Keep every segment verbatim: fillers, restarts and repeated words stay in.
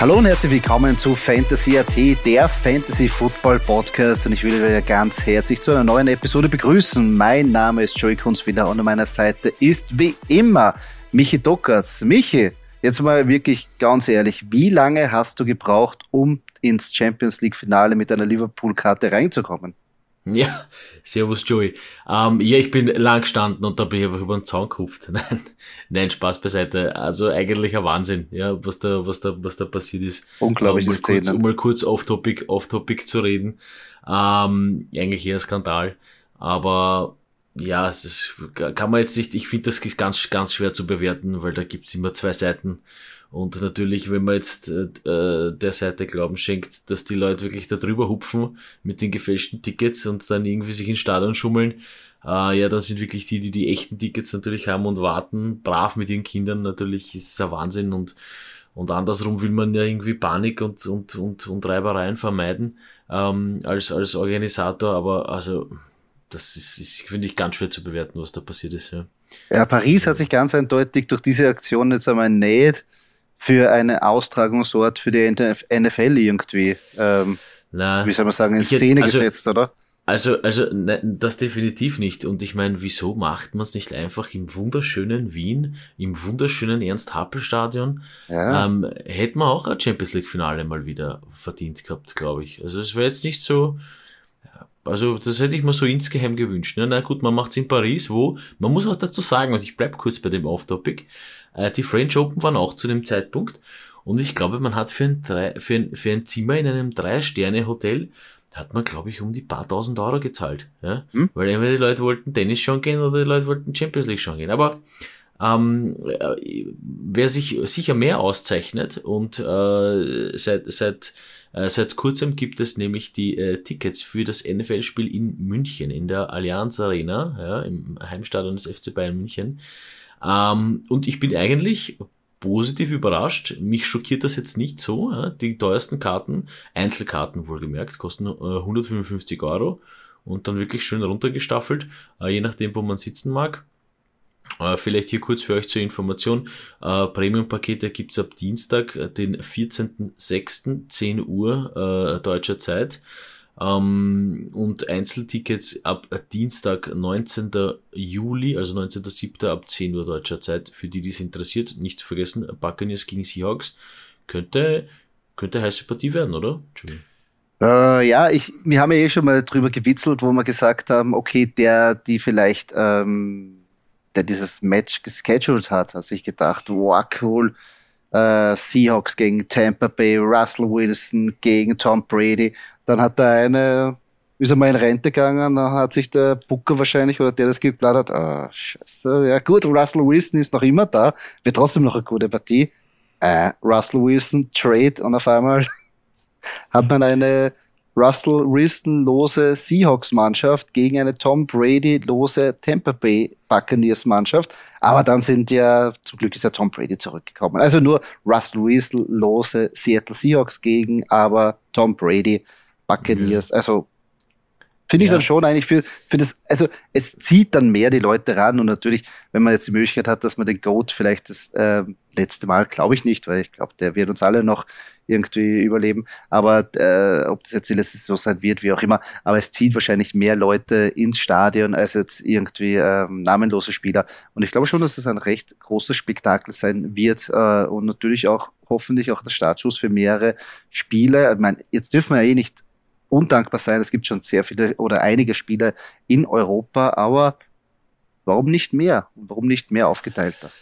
Hallo und herzlich willkommen zu Fantasy punkt a t, der Fantasy-Football-Podcast, und ich will wieder ganz herzlich zu einer neuen Episode begrüßen. Mein Name ist Joey Kunzfinder und an meiner Seite ist wie immer Michi Dockertz. Michi, jetzt mal wirklich ganz ehrlich, wie lange hast du gebraucht, um ins Champions-League-Finale mit einer Liverpool-Karte reinzukommen? Ja, servus Joey. Ähm, ja, ich bin lang gestanden und da bin ich einfach über den Zaun gehupft. Nein, nein, Spaß beiseite. Also eigentlich ein Wahnsinn, ja, was da, was da, was da passiert ist. Unglaubliche Szene. Um, um mal kurz off-topic, off-topic zu reden. Ähm, eigentlich eher ein Skandal. Aber ja, es ist, kann man jetzt nicht, ich finde das ganz, ganz schwer zu bewerten, weil da gibt's immer zwei Seiten. Und natürlich, wenn man jetzt äh, der Seite Glauben schenkt, dass die Leute wirklich da drüber hupfen mit den gefälschten Tickets und dann irgendwie sich ins Stadion schummeln, äh, ja, dann sind wirklich die, die die echten Tickets natürlich haben und warten, brav mit ihren Kindern, natürlich ist es ein Wahnsinn. Und und andersrum will man ja irgendwie Panik und und und, und Reibereien vermeiden ähm, als als Organisator, aber also das ist, ist finde ich, ganz schwer zu bewerten, was da passiert ist. Ja, ja, Paris hat sich ganz eindeutig durch diese Aktion jetzt einmal näht für eine Austragungsort für die N F L irgendwie, ähm, Na, wie soll man sagen, in Szene also, gesetzt, oder? Also, also nein, das definitiv nicht. Und ich meine, wieso macht man es nicht einfach im wunderschönen Wien, im wunderschönen Ernst-Happel-Stadion? Ja. Ähm, hätte man auch ein Champions-League-Finale mal wieder verdient gehabt, glaube ich. Also es wäre jetzt nicht so... Also das hätte ich mir so insgeheim gewünscht. Na, na gut, man macht es in Paris, wo, man muss auch dazu sagen, und ich bleib kurz bei dem Off-Topic, äh, die French Open waren auch zu dem Zeitpunkt, und ich glaube, man hat für ein, drei, für ein, für ein Zimmer in einem Drei-Sterne-Hotel, hat man, glaube ich, um die paar tausend Euro gezahlt. Ja? Hm? Weil entweder die Leute wollten Tennis schauen gehen oder die Leute wollten Champions League schauen gehen. Aber ähm, wer sich sicher mehr auszeichnet und äh, seit seit Seit kurzem gibt es nämlich die äh, Tickets für das N F L-Spiel in München, in der Allianz Arena, ja, im Heimstadion des F C Bayern München. Ähm, und ich bin eigentlich positiv überrascht. Mich schockiert das jetzt nicht so. Ja. Die teuersten Karten, Einzelkarten wohlgemerkt, kosten äh, hundertfünfundfünfzig Euro und dann wirklich schön runtergestaffelt, äh, je nachdem, wo man sitzen mag. Uh, vielleicht hier kurz für euch zur Information, uh, Premium-Pakete gibt's ab Dienstag, den vierzehnten sechsten, zehn Uhr uh, deutscher Zeit, um, und Einzeltickets ab Dienstag, neunzehnten Juli, also neunzehnten siebten ab zehn Uhr deutscher Zeit, für die, die es interessiert, nicht zu vergessen, Buccaneers gegen Seahawks, könnte, könnte heiße Partie werden, oder? Entschuldigung. Äh, ja, ich, wir haben ja eh schon mal drüber gewitzelt, wo wir gesagt haben, okay, der, die vielleicht... Ähm der dieses Match gescheduled hat, hat sich gedacht, wow, cool, äh, Seahawks gegen Tampa Bay, Russell Wilson gegen Tom Brady. Dann hat der eine, ist er mal in Rente gegangen, dann hat sich der Booker wahrscheinlich, oder der das geplant hat, ah, oh, scheiße, ja gut, Russell Wilson ist noch immer da, wird trotzdem noch eine gute Partie. Äh, Russell Wilson, Trade, und auf einmal hat man eine Russell Wilson-lose Seahawks-Mannschaft gegen eine Tom Brady-lose Tampa Bay Buccaneers-Mannschaft. Aber dann sind ja, zum Glück ist ja Tom Brady zurückgekommen. Also nur Russell Wilson-lose Seattle Seahawks gegen, aber Tom Brady Buccaneers. Mhm. Also finde ich ja. Dann schon eigentlich für, für das, also es zieht dann mehr die Leute ran, und natürlich, wenn man jetzt die Möglichkeit hat, dass man den Goat vielleicht das äh, letzte Mal, glaube ich nicht, weil ich glaube, der wird uns alle noch irgendwie überleben, aber äh, ob das jetzt die letzte Saison sein wird, wie auch immer, aber es zieht wahrscheinlich mehr Leute ins Stadion als jetzt irgendwie äh, namenlose Spieler, und ich glaube schon, dass das ein recht großes Spektakel sein wird, äh, und natürlich auch, hoffentlich auch der Startschuss für mehrere Spiele. Ich meine, jetzt dürfen wir ja eh nicht undankbar sein, es gibt schon sehr viele oder einige Spieler in Europa, aber Warum nicht mehr? Warum nicht mehr aufgeteilter?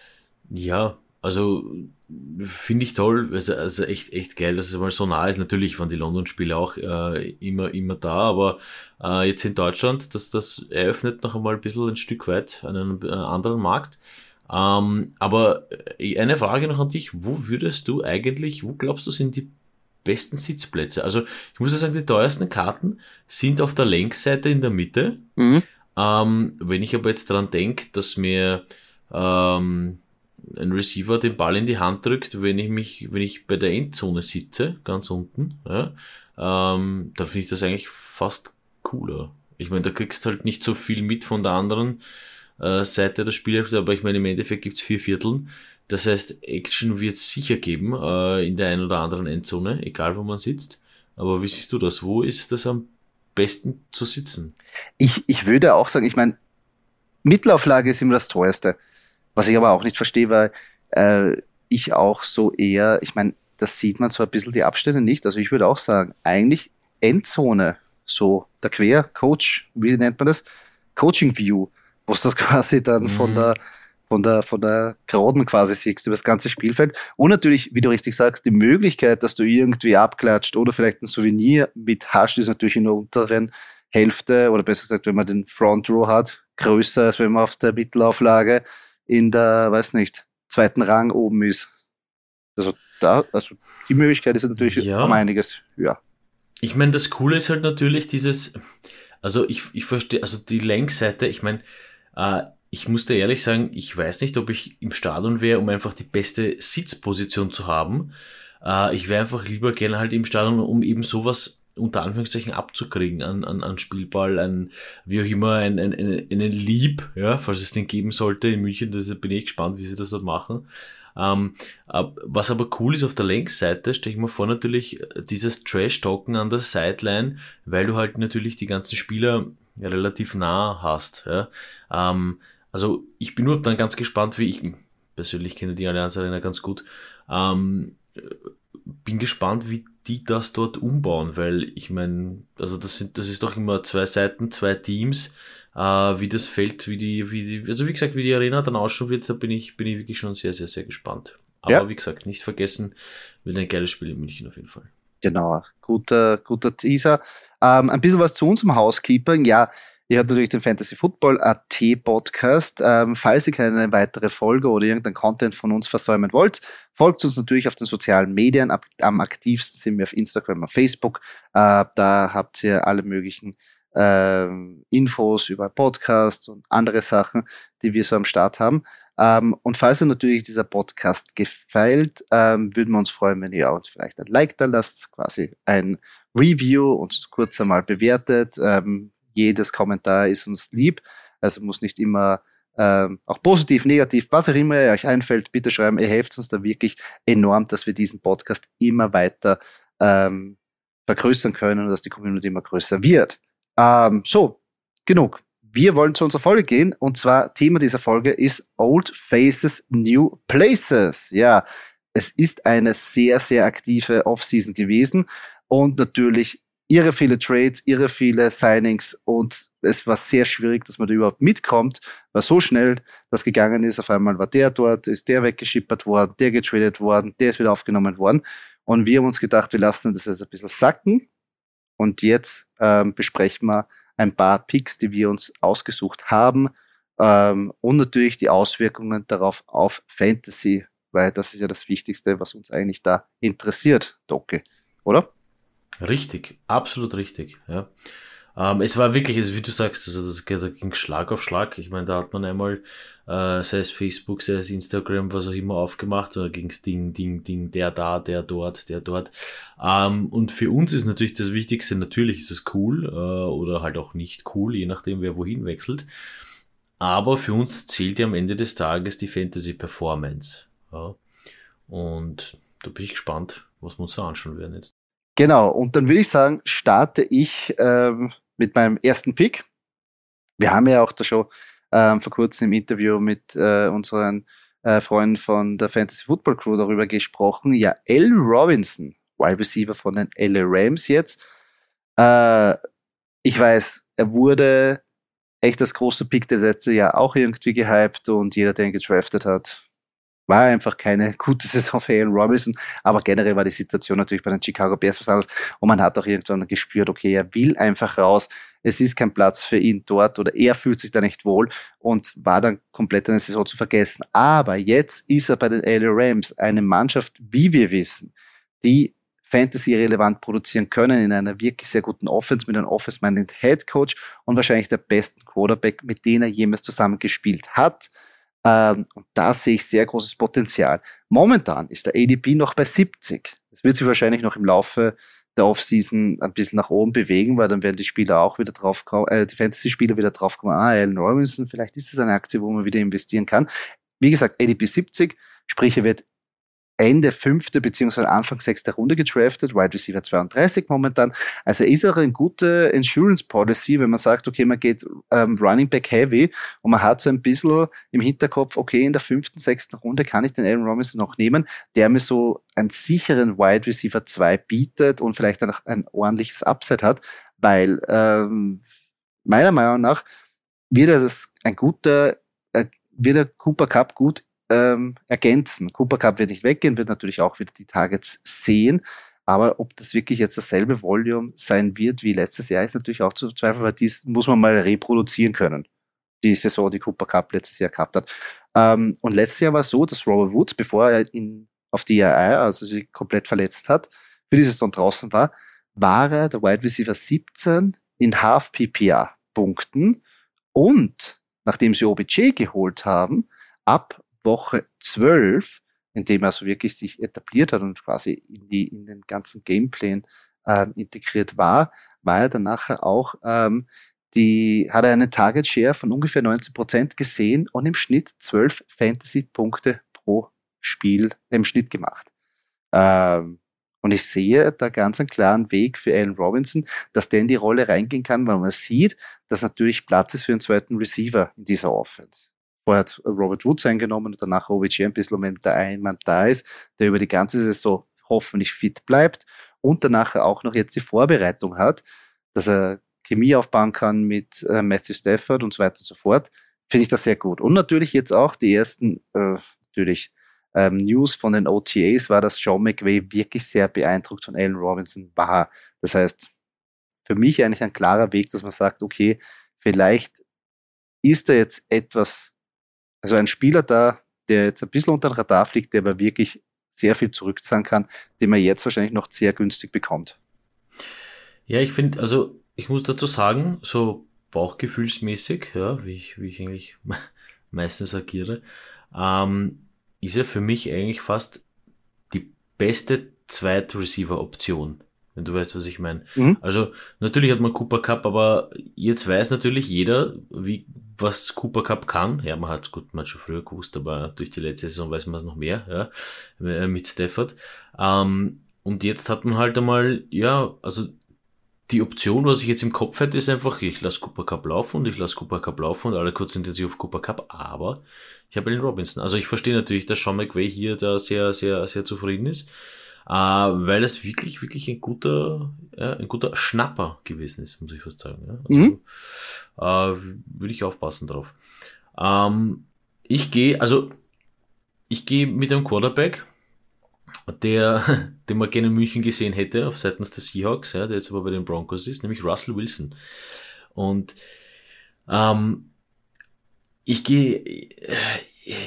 Ja, also finde ich toll, also, also echt echt geil, dass es mal so nah ist. Natürlich waren die London-Spiele auch äh, immer immer da, aber äh, jetzt in Deutschland, dass das eröffnet noch einmal ein bisschen ein Stück weit einen äh, anderen Markt. Ähm, aber eine Frage noch an dich, wo würdest du eigentlich, wo glaubst du sind die besten Sitzplätze? Also ich muss ja sagen, die teuersten Karten sind auf der Längsseite in der Mitte. Mhm. Ähm, wenn ich aber jetzt dran denke, dass mir ähm, ein Receiver den Ball in die Hand drückt, wenn ich mich, wenn ich bei der Endzone sitze, ganz unten, ja, ähm, dann finde ich das eigentlich fast cooler. Ich meine, da kriegst halt nicht so viel mit von der anderen äh, Seite der Spielhälfte, aber ich meine, im Endeffekt gibt's vier Vierteln. Das heißt, Action wird es sicher geben äh, in der einen oder anderen Endzone, egal wo man sitzt. Aber wie siehst du das? Wo ist das am besten zu sitzen? Ich, ich würde auch sagen, ich meine, Mittelauflage ist immer das Teuerste. Was ich aber auch nicht verstehe, weil äh, ich auch so eher, ich meine, das sieht man zwar ein bisschen die Abstände nicht, also ich würde auch sagen, eigentlich Endzone, so der Quer-Coach, wie nennt man das? Coaching-View, wo es das quasi dann mhm. von der von der, von der Kroden quasi siehst, über das ganze Spielfeld. Und natürlich, wie du richtig sagst, die Möglichkeit, dass du irgendwie abklatscht oder vielleicht ein Souvenir mit hast, ist natürlich in der unteren Hälfte, oder besser gesagt, wenn man den Front Row hat, größer, als wenn man auf der Mittelauflage in der, weiß nicht, zweiten Rang oben ist. Also da, also die Möglichkeit ist natürlich ja. um einiges höher. Ich meine, das Coole ist halt natürlich dieses, also ich, ich verstehe, also die Längsseite, ich meine, äh, ich muss dir ehrlich sagen, ich weiß nicht, ob ich im Stadion wäre, um einfach die beste Sitzposition zu haben. Äh, ich wäre einfach lieber gerne halt im Stadion, um eben sowas unter Anführungszeichen abzukriegen an, an, an Spielball, an wie auch immer, ein, ein, ein, einen Leap, ja, falls es den geben sollte in München. Da bin ich gespannt, wie sie das dort machen. Ähm, ab, was aber cool ist auf der Längsseite, stelle ich mir vor, natürlich dieses Trash-Talken an der Sideline, weil du halt natürlich die ganzen Spieler ja, relativ nah hast. Ja. Ähm, Also ich bin nur dann ganz gespannt, wie ich, persönlich kenne die Allianz Arena ganz gut, ähm, bin gespannt, wie die das dort umbauen, weil ich meine, also das sind, das ist doch immer zwei Seiten, zwei Teams, äh, wie das Feld, wie die, wie die, also wie gesagt, wie die Arena dann ausschauen wird, da bin ich, bin ich wirklich schon sehr, sehr, sehr gespannt. Aber ja. Wie gesagt, nicht vergessen, wird ein geiles Spiel in München auf jeden Fall. Genau, guter, guter Teaser. Ähm, ein bisschen was zu unserem Housekeeping, ja. Ihr habt natürlich den Fantasy Football.at Podcast. Ähm, falls ihr keine weitere Folge oder irgendeinen Content von uns versäumen wollt, folgt uns natürlich auf den sozialen Medien. Ab, am aktivsten sind wir auf Instagram und Facebook. Äh, da habt ihr alle möglichen äh, Infos über Podcasts und andere Sachen, die wir so am Start haben. Ähm, und falls euch natürlich dieser Podcast gefällt, ähm, würden wir uns freuen, wenn ihr uns vielleicht ein Like da lasst, quasi ein Review, uns kurz einmal bewertet. Ähm, Jedes Kommentar ist uns lieb, also muss nicht immer, ähm, auch positiv, negativ, was auch immer euch einfällt, bitte schreiben, ihr helft uns da wirklich enorm, dass wir diesen Podcast immer weiter ähm, vergrößern können und dass die Community immer größer wird. Ähm, so, genug. Wir wollen zu unserer Folge gehen und zwar Thema dieser Folge ist Old Faces, New Places. Ja, es ist eine sehr, sehr aktive Offseason gewesen und natürlich irre viele Trades, irre viele Signings und es war sehr schwierig, dass man da überhaupt mitkommt, weil so schnell das gegangen ist. Auf einmal war der dort, ist der weggeschippert worden, der getradet worden, der ist wieder aufgenommen worden und wir haben uns gedacht, wir lassen das jetzt ein bisschen sacken und jetzt ähm, besprechen wir ein paar Picks, die wir uns ausgesucht haben ähm, und natürlich die Auswirkungen darauf auf Fantasy, weil das ist ja das Wichtigste, was uns eigentlich da interessiert, Doki, oder? Richtig, absolut richtig, ja. Ähm, es war wirklich, also wie du sagst, also das ging Schlag auf Schlag. Ich meine, da hat man einmal, äh, sei es Facebook, sei es Instagram, was auch immer aufgemacht und da ging's Ding, Ding, Ding, der da, der dort, der dort. Ähm, und für uns ist natürlich das Wichtigste, natürlich ist es cool äh, oder halt auch nicht cool, je nachdem wer wohin wechselt. Aber für uns zählt ja am Ende des Tages die Fantasy-Performance. Ja. Und da bin ich gespannt, was wir uns so anschauen werden jetzt. Genau, und dann würde ich sagen, starte ich ähm, mit meinem ersten Pick. Wir haben ja auch da schon ähm, vor kurzem im Interview mit äh, unseren äh, Freunden von der Fantasy Football Crew darüber gesprochen. Ja, Allen Robinson, Wide Receiver von den L A Rams jetzt. Äh, ich weiß, er wurde echt das große Pick des letzten Jahr auch irgendwie gehypt und jeder, der ihn gedraftet hat, war einfach keine gute Saison für Allen Robinson, aber generell war die Situation natürlich bei den Chicago Bears was anderes und man hat auch irgendwann gespürt, okay, er will einfach raus, es ist kein Platz für ihn dort oder er fühlt sich da nicht wohl und war dann komplett eine Saison zu vergessen. Aber jetzt ist er bei den L A. Rams, eine Mannschaft, wie wir wissen, die Fantasy-relevant produzieren können in einer wirklich sehr guten Offense mit einem Offense-minded Head Coach und wahrscheinlich der besten Quarterback, mit dem er jemals zusammengespielt hat. Und da sehe ich sehr großes Potenzial. Momentan ist der A D P noch bei siebzig. Das wird sich wahrscheinlich noch im Laufe der Offseason ein bisschen nach oben bewegen, weil dann werden die Spieler auch wieder drauf kommen, äh, die Fantasy-Spieler wieder drauf kommen, ah, Allen Robinson, vielleicht ist es eine Aktie, wo man wieder investieren kann. Wie gesagt, A D P siebzig, sprich, er wird Ende fünfte bzw. Anfang sechste Runde gedraftet, Wide Receiver zweiunddreißig momentan. Also ist auch eine gute Insurance Policy, wenn man sagt, okay, man geht ähm, Running Back Heavy und man hat so ein bisschen im Hinterkopf, okay, in der fünften, sechsten Runde kann ich den Allen Robinson noch nehmen, der mir so einen sicheren Wide Receiver zwei bietet und vielleicht dann auch ein ordentliches Upside hat, weil ähm, meiner Meinung nach wird das ein guter, äh, wird der Cooper Cup gut Ähm, ergänzen. Cooper Cup wird nicht weggehen, wird natürlich auch wieder die Targets sehen, aber ob das wirklich jetzt dasselbe Volume sein wird wie letztes Jahr, ist natürlich auch zu zweifeln, weil dies muss man mal reproduzieren können, die Saison, die Cooper Cup letztes Jahr gehabt hat. Ähm, und letztes Jahr war es so, dass Robert Woods, bevor er ihn auf die I R, also sie komplett verletzt hat, für die Saison draußen war, war er der Wide Receiver siebzehn in Half-P P R-Punkten und nachdem sie O B J geholt haben, ab Woche zwölf, in dem er so wirklich sich etabliert hat und quasi in, die, in den ganzen Gameplan ähm, integriert war, war er dann nachher auch, ähm, die, hat er eine Target-Share von ungefähr neunzehn Prozent gesehen und im Schnitt zwölf Fantasy-Punkte pro Spiel im Schnitt gemacht. Ähm, und ich sehe da ganz einen klaren Weg für Allen Robinson, dass der in die Rolle reingehen kann, weil man sieht, dass natürlich Platz ist für einen zweiten Receiver in dieser Offense. Vorher hat Robert Woods eingenommen und danach O B J ein bisschen, wenn da jemand da ist, der über die ganze Saison hoffentlich fit bleibt und danach auch noch jetzt die Vorbereitung hat, dass er Chemie aufbauen kann mit äh, Matthew Stafford und so weiter und so fort, finde ich das sehr gut. Und natürlich jetzt auch die ersten äh, natürlich ähm, News von den O T As war, dass Sean McVay wirklich sehr beeindruckt von Allen Robinson war. Das heißt, für mich eigentlich ein klarer Weg, dass man sagt, okay, vielleicht ist da jetzt etwas, also ein Spieler da, der jetzt ein bisschen unter den Radar fliegt, der aber wirklich sehr viel zurückzahlen kann, den man jetzt wahrscheinlich noch sehr günstig bekommt. Ja, ich finde, also ich muss dazu sagen, so bauchgefühlsmäßig, ja, wie ich, wie ich eigentlich meistens agiere, ähm, ist er für mich eigentlich fast die beste Zweit-Receiver-Option, wenn du weißt, was ich meine. Mhm. Also natürlich hat man Cooper Cup, aber jetzt weiß natürlich jeder, wie was Cooper Cup kann. Ja, man hat es gut, man hat schon früher gewusst, aber durch die letzte Saison weiß man es noch mehr, ja, mit Stafford. Ähm, und jetzt hat man halt einmal, ja, also die Option, was ich jetzt im Kopf hätte, ist einfach, ich lasse Cooper Cup laufen und ich lasse Cooper Cup laufen und alle kurz intensiv auf Cooper Cup, aber ich habe Allen Robinson. Also ich verstehe natürlich, dass Sean McVay hier da sehr, sehr, sehr zufrieden ist. Uh, weil es wirklich, wirklich ein guter, ja, ein guter Schnapper gewesen ist, muss ich fast sagen. Ja? Also, mhm. uh, würde ich aufpassen drauf. Um, ich gehe, also ich gehe mit einem Quarterback, der, den man gerne in München gesehen hätte, auf seitens der Seahawks, ja, der jetzt aber bei den Broncos ist, nämlich Russell Wilson. Und um, ich gehe,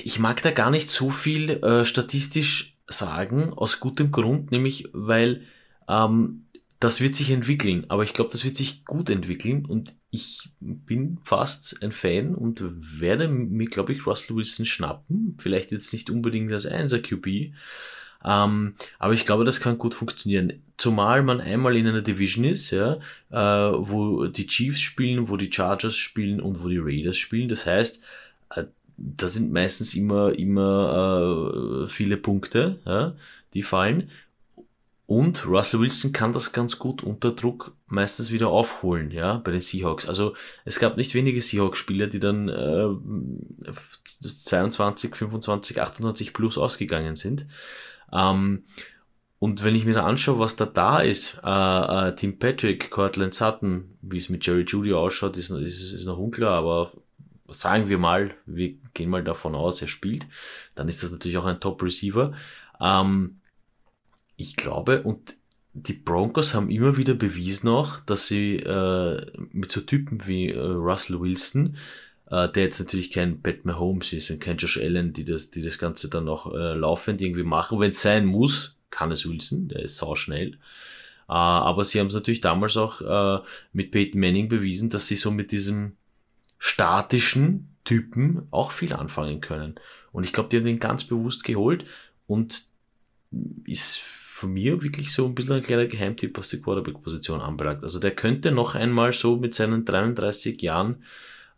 ich mag da gar nicht so viel äh, statistisch sagen, aus gutem Grund, nämlich weil ähm, das wird sich entwickeln, aber ich glaube, das wird sich gut entwickeln und ich bin fast ein Fan und werde mir, glaube ich, Russell Wilson schnappen, vielleicht jetzt nicht unbedingt als Einser-Q B, ähm, aber ich glaube, das kann gut funktionieren, zumal man einmal in einer Division ist, ja, äh, wo die Chiefs spielen, wo die Chargers spielen und wo die Raiders spielen, das heißt, äh, da sind meistens immer, immer äh, viele Punkte, ja, die fallen. Und Russell Wilson kann das ganz gut unter Druck meistens wieder aufholen, ja, bei den Seahawks. Also es gab nicht wenige Seahawks-Spieler, die dann äh, zweiundzwanzig, fünfundzwanzig, achtundzwanzig plus ausgegangen sind. Ähm, Und wenn ich mir da anschaue, was da da ist, äh, äh, Tim Patrick, Cortland Sutton, wie es mit Jerry Jeudy ausschaut, ist, ist, ist noch unklar, aber sagen wir mal, wir gehen mal davon aus, er spielt, dann ist das natürlich auch ein Top-Receiver. Ähm, ich glaube, und die Broncos haben immer wieder bewiesen auch, dass sie äh, mit so Typen wie äh, Russell Wilson, äh, der jetzt natürlich kein Pat Mahomes ist und kein Josh Allen, die das, die das Ganze dann auch äh, laufend irgendwie machen, wenn es sein muss, kann es Wilson, der ist sauschnell. Uh, aber sie haben es natürlich damals auch uh, mit Peyton Manning bewiesen, dass sie so mit diesem statischen Typen auch viel anfangen können. Und ich glaube, die haben den ganz bewusst geholt und ist von mir wirklich so ein bisschen ein kleiner Geheimtipp, was die Quarterback-Position anbelangt. Also der könnte noch einmal so mit seinen dreiunddreißig Jahren,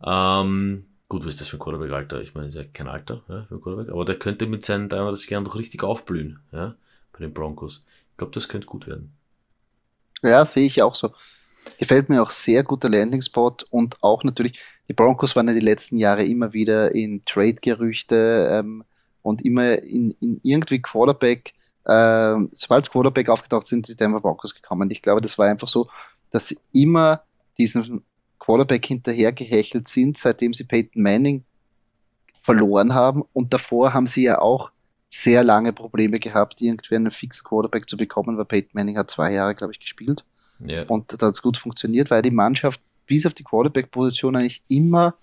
ähm, gut, was ist das für ein Quarterback-Alter? Ich meine, ist ja kein Alter, ja, für ein Quarterback, aber der könnte mit seinen dreiunddreißig Jahren doch richtig aufblühen, ja, bei den Broncos. Ich glaube, das könnte gut werden. Ja, sehe ich auch so. Gefällt mir auch sehr gut der Landing-Spot und auch natürlich, die Broncos waren ja die letzten Jahre immer wieder in Trade-Gerüchte ähm, und immer in, in irgendwie Quarterback, äh, sobald Quarterback aufgetaucht sind, die Denver Broncos gekommen. Ich glaube, das war einfach so, dass sie immer diesen Quarterback hinterher gehechelt sind, seitdem sie Peyton Manning verloren haben, und davor haben sie ja auch sehr lange Probleme gehabt, irgendwie einen fixen Quarterback zu bekommen, weil Peyton Manning hat zwei Jahre, glaube ich, gespielt. Yeah. Und da hat es gut funktioniert, weil die Mannschaft bis auf die Quarterback-Position eigentlich immer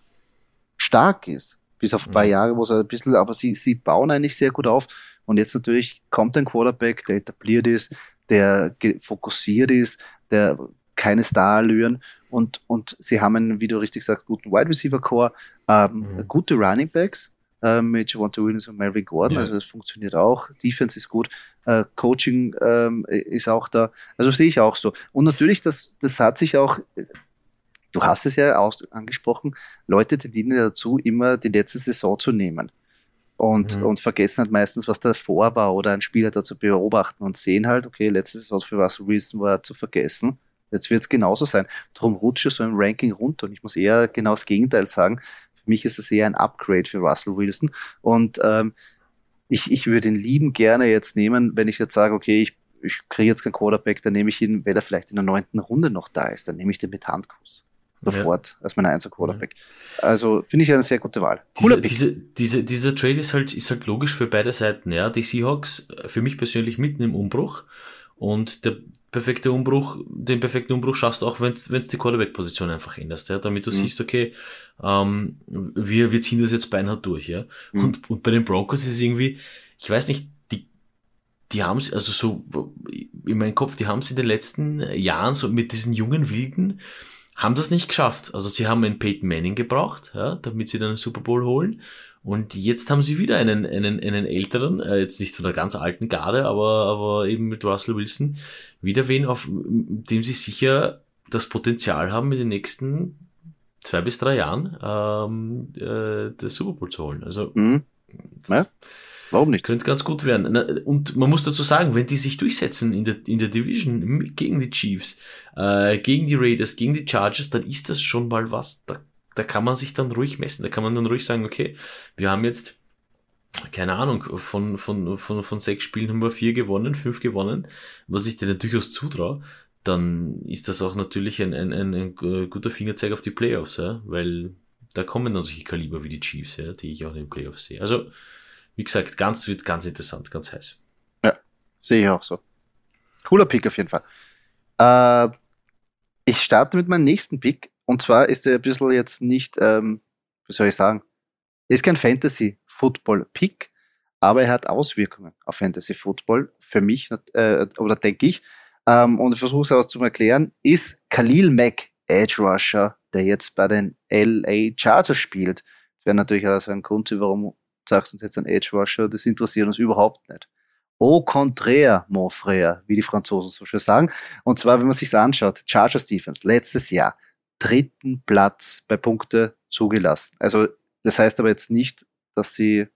stark ist. Bis auf ein paar mhm. Jahre, wo es ein bisschen, aber sie, sie bauen eigentlich sehr gut auf. Und jetzt natürlich kommt ein Quarterback, der etabliert ist, der ge- fokussiert ist, der keine Star-Allüren, und, und sie haben einen, wie du richtig sagst, guten Wide-Receiver-Core, ähm, mhm. gute Running-Backs, mit Javonte Williams und Melvin Gordon, ja. Also das funktioniert auch, Defense ist gut, uh, Coaching ähm, ist auch da, also sehe ich auch so. Und natürlich, das, das hat sich auch, du hast es ja aus, angesprochen, Leute tendieren dazu, immer die letzte Saison zu nehmen und, mhm. und vergessen halt meistens, was davor war, oder einen Spieler dazu beobachten und sehen halt, okay, letzte Saison für Russell Wilson war zu vergessen, jetzt wird es genauso sein. Darum rutsche so ein Ranking runter, und ich muss eher genau das Gegenteil sagen. Für mich ist das eher ein Upgrade für Russell Wilson, und ähm, ich, ich würde ihn lieben gerne jetzt nehmen, wenn ich jetzt sage, okay, ich, ich kriege jetzt keinen Quarterback, dann nehme ich ihn, weil er vielleicht in der neunten Runde noch da ist, dann nehme ich den mit Handkuss sofort ja. als mein einziger Quarterback. Ja. Also finde ich eine sehr gute Wahl. Cooler Pick. Diese, diese, dieser Trade ist halt, ist halt logisch für beide Seiten. Ja, die Seahawks für mich persönlich mitten im Umbruch, und der perfekte Umbruch, den perfekten Umbruch schaffst du auch, wenn es die Quarterback-Position einfach änderst, ja, damit du mhm. siehst, okay, ähm, wir, wir ziehen das jetzt beinhart durch, ja. Mhm. Und, und bei den Broncos ist irgendwie, ich weiß nicht, die, die haben es, also so, in meinem Kopf, die haben es in den letzten Jahren so mit diesen jungen Wilden, haben das nicht geschafft. Also sie haben einen Peyton Manning gebraucht, ja, damit sie dann einen Super Bowl holen. Und jetzt haben sie wieder einen, einen, einen älteren, äh, jetzt nicht von der ganz alten Garde, aber, aber eben mit Russell Wilson, wieder wen, auf dem sie sicher das Potenzial haben, mit den nächsten zwei bis drei Jahren ähm, äh, das Super Bowl zu holen. Also, mhm. ja, warum nicht? Könnte ganz gut werden. Na, und man muss dazu sagen, wenn die sich durchsetzen in der, in der Division gegen die Chiefs, äh, gegen die Raiders, gegen die Chargers, dann ist das schon mal was. Da Da kann man sich dann ruhig messen, da kann man dann ruhig sagen, okay, wir haben jetzt, keine Ahnung, von, von, von, von sechs Spielen haben wir vier gewonnen, fünf gewonnen, was ich denen durchaus zutraue, dann ist das auch natürlich ein, ein, ein, ein guter Fingerzeig auf die Playoffs, ja? Weil da kommen dann solche Kaliber wie die Chiefs, ja? Die ich auch in den Playoffs sehe. Also, wie gesagt, ganz, wird ganz interessant, ganz heiß. Ja, sehe ich auch so. Cooler Pick auf jeden Fall. Äh, ich starte mit meinem nächsten Pick. Und zwar ist er ein bisschen jetzt nicht, ähm, wie soll ich sagen, ist kein Fantasy-Football-Pick, aber er hat Auswirkungen auf Fantasy-Football, für mich, äh, oder denke ich, ähm, und ich versuche es auch zu erklären, ist Khalil Mack, Edge Rusher, der jetzt bei den L A Chargers spielt. Das wäre natürlich auch so ein Grund, warum sagst du uns jetzt ein Edge Rusher, das interessiert uns überhaupt nicht. Au contraire, mon frère, wie die Franzosen so schön sagen. Und zwar, wenn man sich anschaut, Chargers Defense, letztes Jahr, dritten Platz bei Punkte zugelassen. Also das heißt aber jetzt nicht, dass sie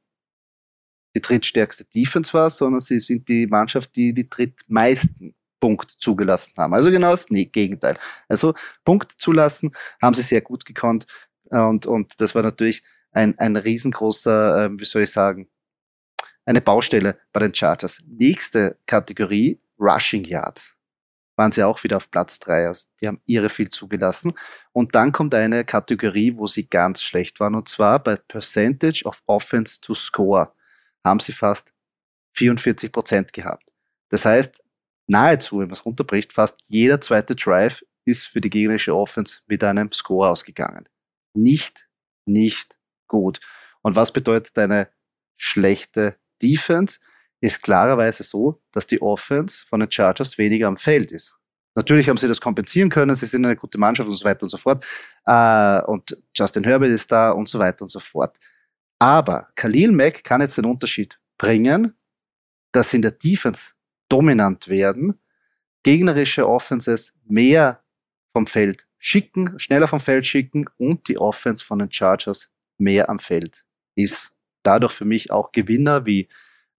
die drittstärkste Defense war, sondern sie sind die Mannschaft, die die drittmeisten Punkte zugelassen haben. Also genau das Gegenteil. Also Punkte zulassen haben sie sehr gut gekonnt, und, und das war natürlich ein, ein riesengroßer, äh, wie soll ich sagen, eine Baustelle bei den Chargers. Nächste Kategorie, Rushing Yards. Waren sie auch wieder auf Platz drei. Also die haben irre viel zugelassen. Und dann kommt eine Kategorie, wo sie ganz schlecht waren. Und zwar bei Percentage of Offense to Score haben sie fast vierundvierzig Prozent gehabt. Das heißt, nahezu, wenn man es runterbricht, fast jeder zweite Drive ist für die gegnerische Offense mit einem Score ausgegangen. Nicht, nicht gut. Und was bedeutet eine schlechte Defense? Ist klarerweise so, dass die Offense von den Chargers weniger am Feld ist. Natürlich haben sie das kompensieren können, sie sind eine gute Mannschaft und so weiter und so fort. Und Justin Herbert ist da und so weiter und so fort. Aber Khalil Mack kann jetzt den Unterschied bringen, dass sie in der Defense dominant werden, gegnerische Offenses mehr vom Feld schicken, schneller vom Feld schicken und die Offense von den Chargers mehr am Feld ist. Dadurch für mich auch Gewinner wie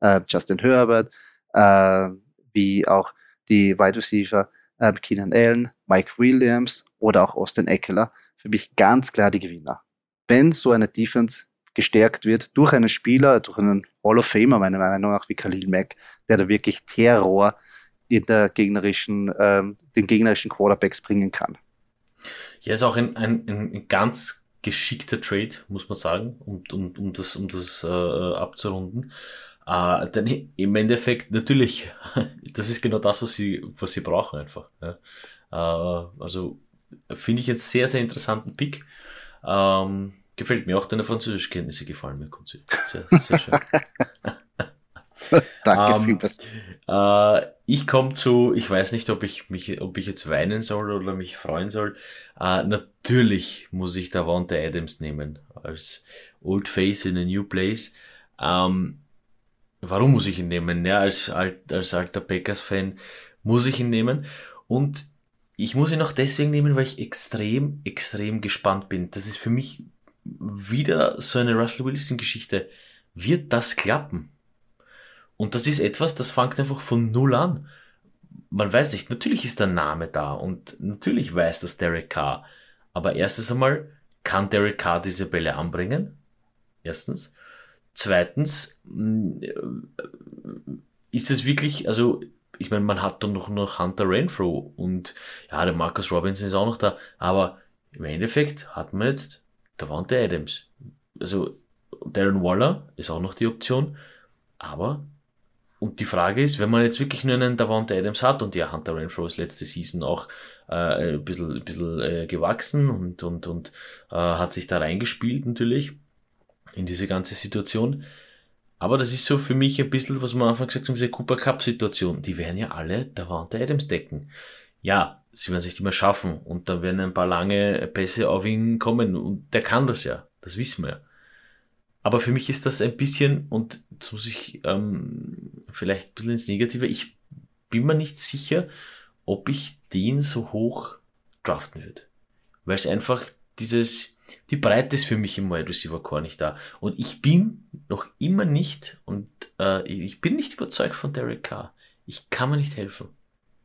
äh, Justin Herbert, äh, wie auch die Wide Receiver äh, Keenan Allen, Mike Williams oder auch Austin Eckler. Für mich ganz klar die Gewinner. Wenn so eine Defense gestärkt wird durch einen Spieler, durch einen Hall of Famer, meiner Meinung nach, wie Khalil Mack, der da wirklich Terror in der gegnerischen, ähm, den gegnerischen Quarterbacks bringen kann. Ja, ist auch ein, ein, ein ganz geschickter Trade, muss man sagen, um, um, um das, um das äh, abzurunden. Äh, denn im Endeffekt, natürlich, das ist genau das, was sie, was sie brauchen einfach. Ja. Äh, also finde ich jetzt sehr, sehr interessanten Pick. Ähm, Gefällt mir, auch deine Französischkenntnisse gefallen mir, Kunzi. Sehr, sehr schön. Danke vielmals. Ähm, äh, ich komme zu, ich weiß nicht, ob ich mich, ob ich jetzt weinen soll oder mich freuen soll. Äh, natürlich muss ich Davante Adams nehmen, als Old Face in a New Place. Ähm, warum muss ich ihn nehmen? Ja, als, als alter Packers-Fan muss ich ihn nehmen. Und ich muss ihn auch deswegen nehmen, weil ich extrem, extrem gespannt bin. Das ist für mich wieder so eine Russell Wilson-Geschichte. Wird das klappen? Und das ist etwas, das fängt einfach von null an. Man weiß nicht, natürlich ist der Name da und natürlich weiß das Derek Carr. Aber erstens einmal, kann Derek Carr diese Bälle anbringen? Erstens. Zweitens, ist es wirklich, also ich meine, man hat dann noch, noch Hunter Renfrow und ja, der Marcus Robinson ist auch noch da, aber im Endeffekt hat man jetzt Davante Adams. Also Darren Waller ist auch noch die Option. Aber, und die Frage ist, wenn man jetzt wirklich nur einen Davante Adams hat, und ja, Hunter Renfrow ist letzte Season auch äh, ein bisschen, ein bisschen äh, gewachsen und, und, und äh, hat sich da reingespielt natürlich in diese ganze Situation. Aber das ist so für mich ein bisschen, was man am Anfang gesagt hat, diese Cooper Cup Situation. Die werden ja alle Davante Adams decken. Ja, sie werden es nicht immer schaffen und dann werden ein paar lange Pässe auf ihn kommen und der kann das ja, das wissen wir ja. Aber für mich ist das ein bisschen, und jetzt muss ich ähm, vielleicht ein bisschen ins Negative, ich bin mir nicht sicher, ob ich den so hoch draften würde, weil es einfach dieses, die Breite ist für mich im Wide Receiver Core nicht da und ich bin noch immer nicht und äh, ich bin nicht überzeugt von Derek Carr, ich kann mir nicht helfen.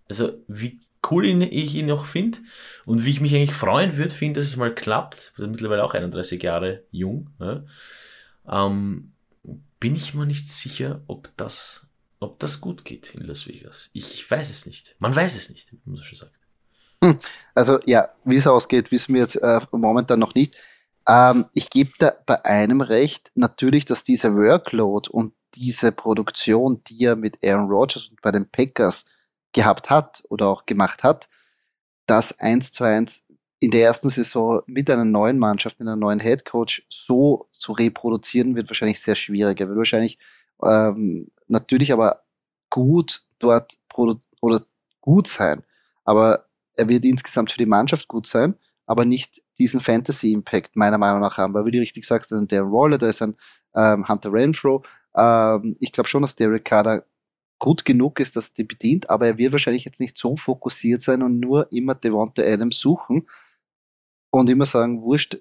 Also wie cool ihn, ich ihn noch finde und wie ich mich eigentlich freuen würde, finde, dass es mal klappt, mittlerweile auch einunddreißig Jahre jung, ja. ähm, bin ich mir nicht sicher, ob das, ob das gut geht in Las Vegas. Ich weiß es nicht. Man weiß es nicht, wie man so schön sagt. Also ja, wie es ausgeht, wissen wir jetzt äh, momentan noch nicht. Ähm, ich gebe da bei einem recht, natürlich, dass dieser Workload und diese Produktion, die er mit Aaron Rodgers und bei den Packers gehabt hat oder auch gemacht hat, das eins zu eins in der ersten Saison mit einer neuen Mannschaft, mit einem neuen Headcoach so zu reproduzieren, wird wahrscheinlich sehr schwierig. Er wird wahrscheinlich ähm, natürlich aber gut dort produ- oder gut sein, aber er wird insgesamt für die Mannschaft gut sein, aber nicht diesen Fantasy-Impact meiner Meinung nach haben, weil wie du richtig sagst, da ist ein Darren Waller, da ist ein ähm, Hunter Renfrow. Ähm, ich glaube schon, dass Derek Carr gut genug ist, dass er die bedient, aber er wird wahrscheinlich jetzt nicht so fokussiert sein und nur immer Davante Adams suchen und immer sagen, wurscht,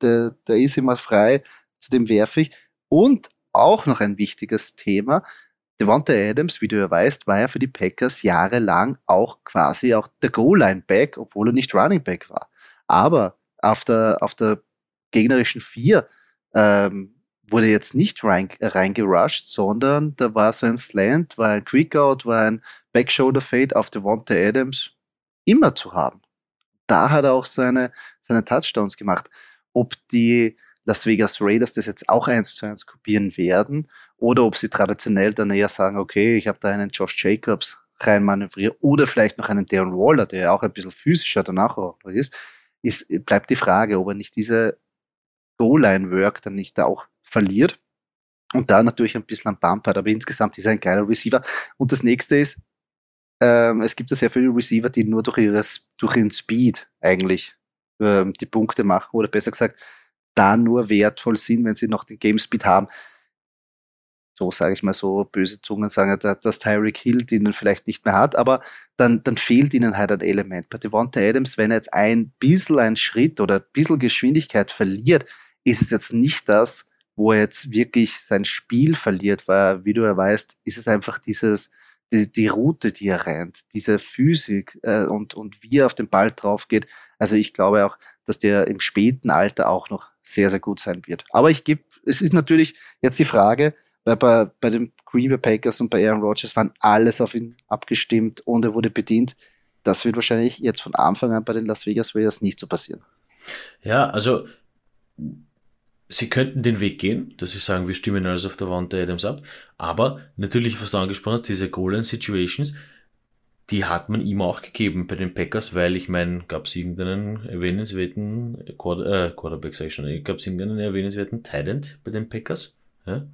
der, der ist immer frei, zu dem werfe ich. Und auch noch ein wichtiges Thema, Davante Adams, wie du ja weißt, war ja für die Packers jahrelang auch quasi auch der Goal-Line-Back, obwohl er nicht Running-Back war. Aber auf der, auf der gegnerischen Vier ähm, wurde jetzt nicht rein, reingerusht, sondern da war so ein Slant, war ein Quickout, war ein Backshoulder-Fade auf Davante Adams immer zu haben. Da hat er auch seine, seine Touchdowns gemacht. Ob die Las Vegas Raiders das jetzt auch eins zu eins kopieren werden oder ob sie traditionell dann eher sagen, okay, ich habe da einen Josh Jacobs rein manövriert oder vielleicht noch einen Darren Waller, der auch ein bisschen physischer danach ist, ist bleibt die Frage, ob er nicht diese Goal-Line-Work dann nicht auch verliert und da natürlich ein bisschen am Bump hat, aber insgesamt ist er ein geiler Receiver. Und das nächste ist, ähm, es gibt ja sehr viele Receiver, die nur durch, ihres, durch ihren Speed eigentlich ähm, die Punkte machen oder besser gesagt, da nur wertvoll sind, wenn sie noch den Game Speed haben. So sage ich mal, so böse Zungen sagen, dass Tyreek Hill den vielleicht nicht mehr hat, aber dann, dann fehlt ihnen halt ein Element. Bei Davante Adams, wenn er jetzt ein bisschen einen Schritt oder ein bisschen Geschwindigkeit verliert, ist es jetzt nicht das, wo er jetzt wirklich sein Spiel verliert, weil, wie du ja weißt, ist es einfach dieses, die, die Route, die er rennt, diese Physik äh, und, und wie er auf den Ball drauf geht. Also ich glaube auch, dass der im späten Alter auch noch sehr, sehr gut sein wird. Aber ich gebe, es ist natürlich jetzt die Frage, weil bei, bei den Green Bay Packers und bei Aaron Rodgers waren alles auf ihn abgestimmt und er wurde bedient. Das wird wahrscheinlich jetzt von Anfang an bei den Las Vegas Raiders nicht so passieren. Ja, also sie könnten den Weg gehen, dass sie sagen, wir stimmen alles auf Davante Adams ab, aber natürlich, was du angesprochen hast, diese Goal-Line-Situations, die hat man ihm auch gegeben bei den Packers, weil ich meine, gab es irgendeinen erwähnenswerten Quarter, äh, Quarterback, sag ich schon, gab es irgendeinen erwähnenswerten Tight End bei den Packers? Ja?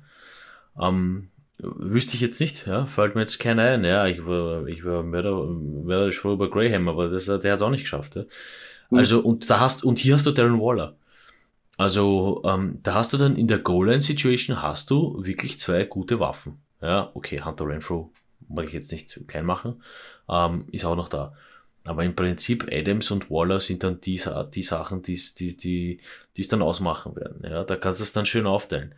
Ähm, wüsste ich jetzt nicht, ja? Fällt mir jetzt keiner ein. Ja, ich war, ich war mörderisch froh über Graham, aber das, der hat es auch nicht geschafft. Ja? Also, und da hast, und hier hast du Darren Waller. Also, ähm, da hast du dann in der Goal-Line-Situation hast du wirklich zwei gute Waffen. Ja, okay, Hunter Renfrow mag ich jetzt nicht klein machen, ähm, ist auch noch da. Aber im Prinzip Adams und Waller sind dann die, die Sachen, die's, die, die, die's dann ausmachen werden. Ja, da kannst du es dann schön aufteilen.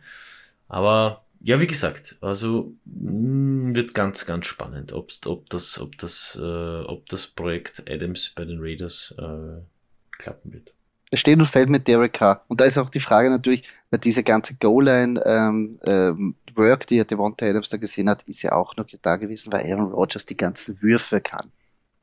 Aber, ja, wie gesagt, also, mh, wird ganz, ganz spannend, ob, ob das, ob das, äh, ob das Projekt Adams bei den Raiders, äh, klappen wird. Er steht und fällt mit Derek Carr. Und da ist auch die Frage natürlich, weil diese ganze Goal-Line-Work, ähm, ähm, die ja Davante Adams da gesehen hat, ist ja auch noch da gewesen, weil Aaron Rodgers die ganzen Würfe kann.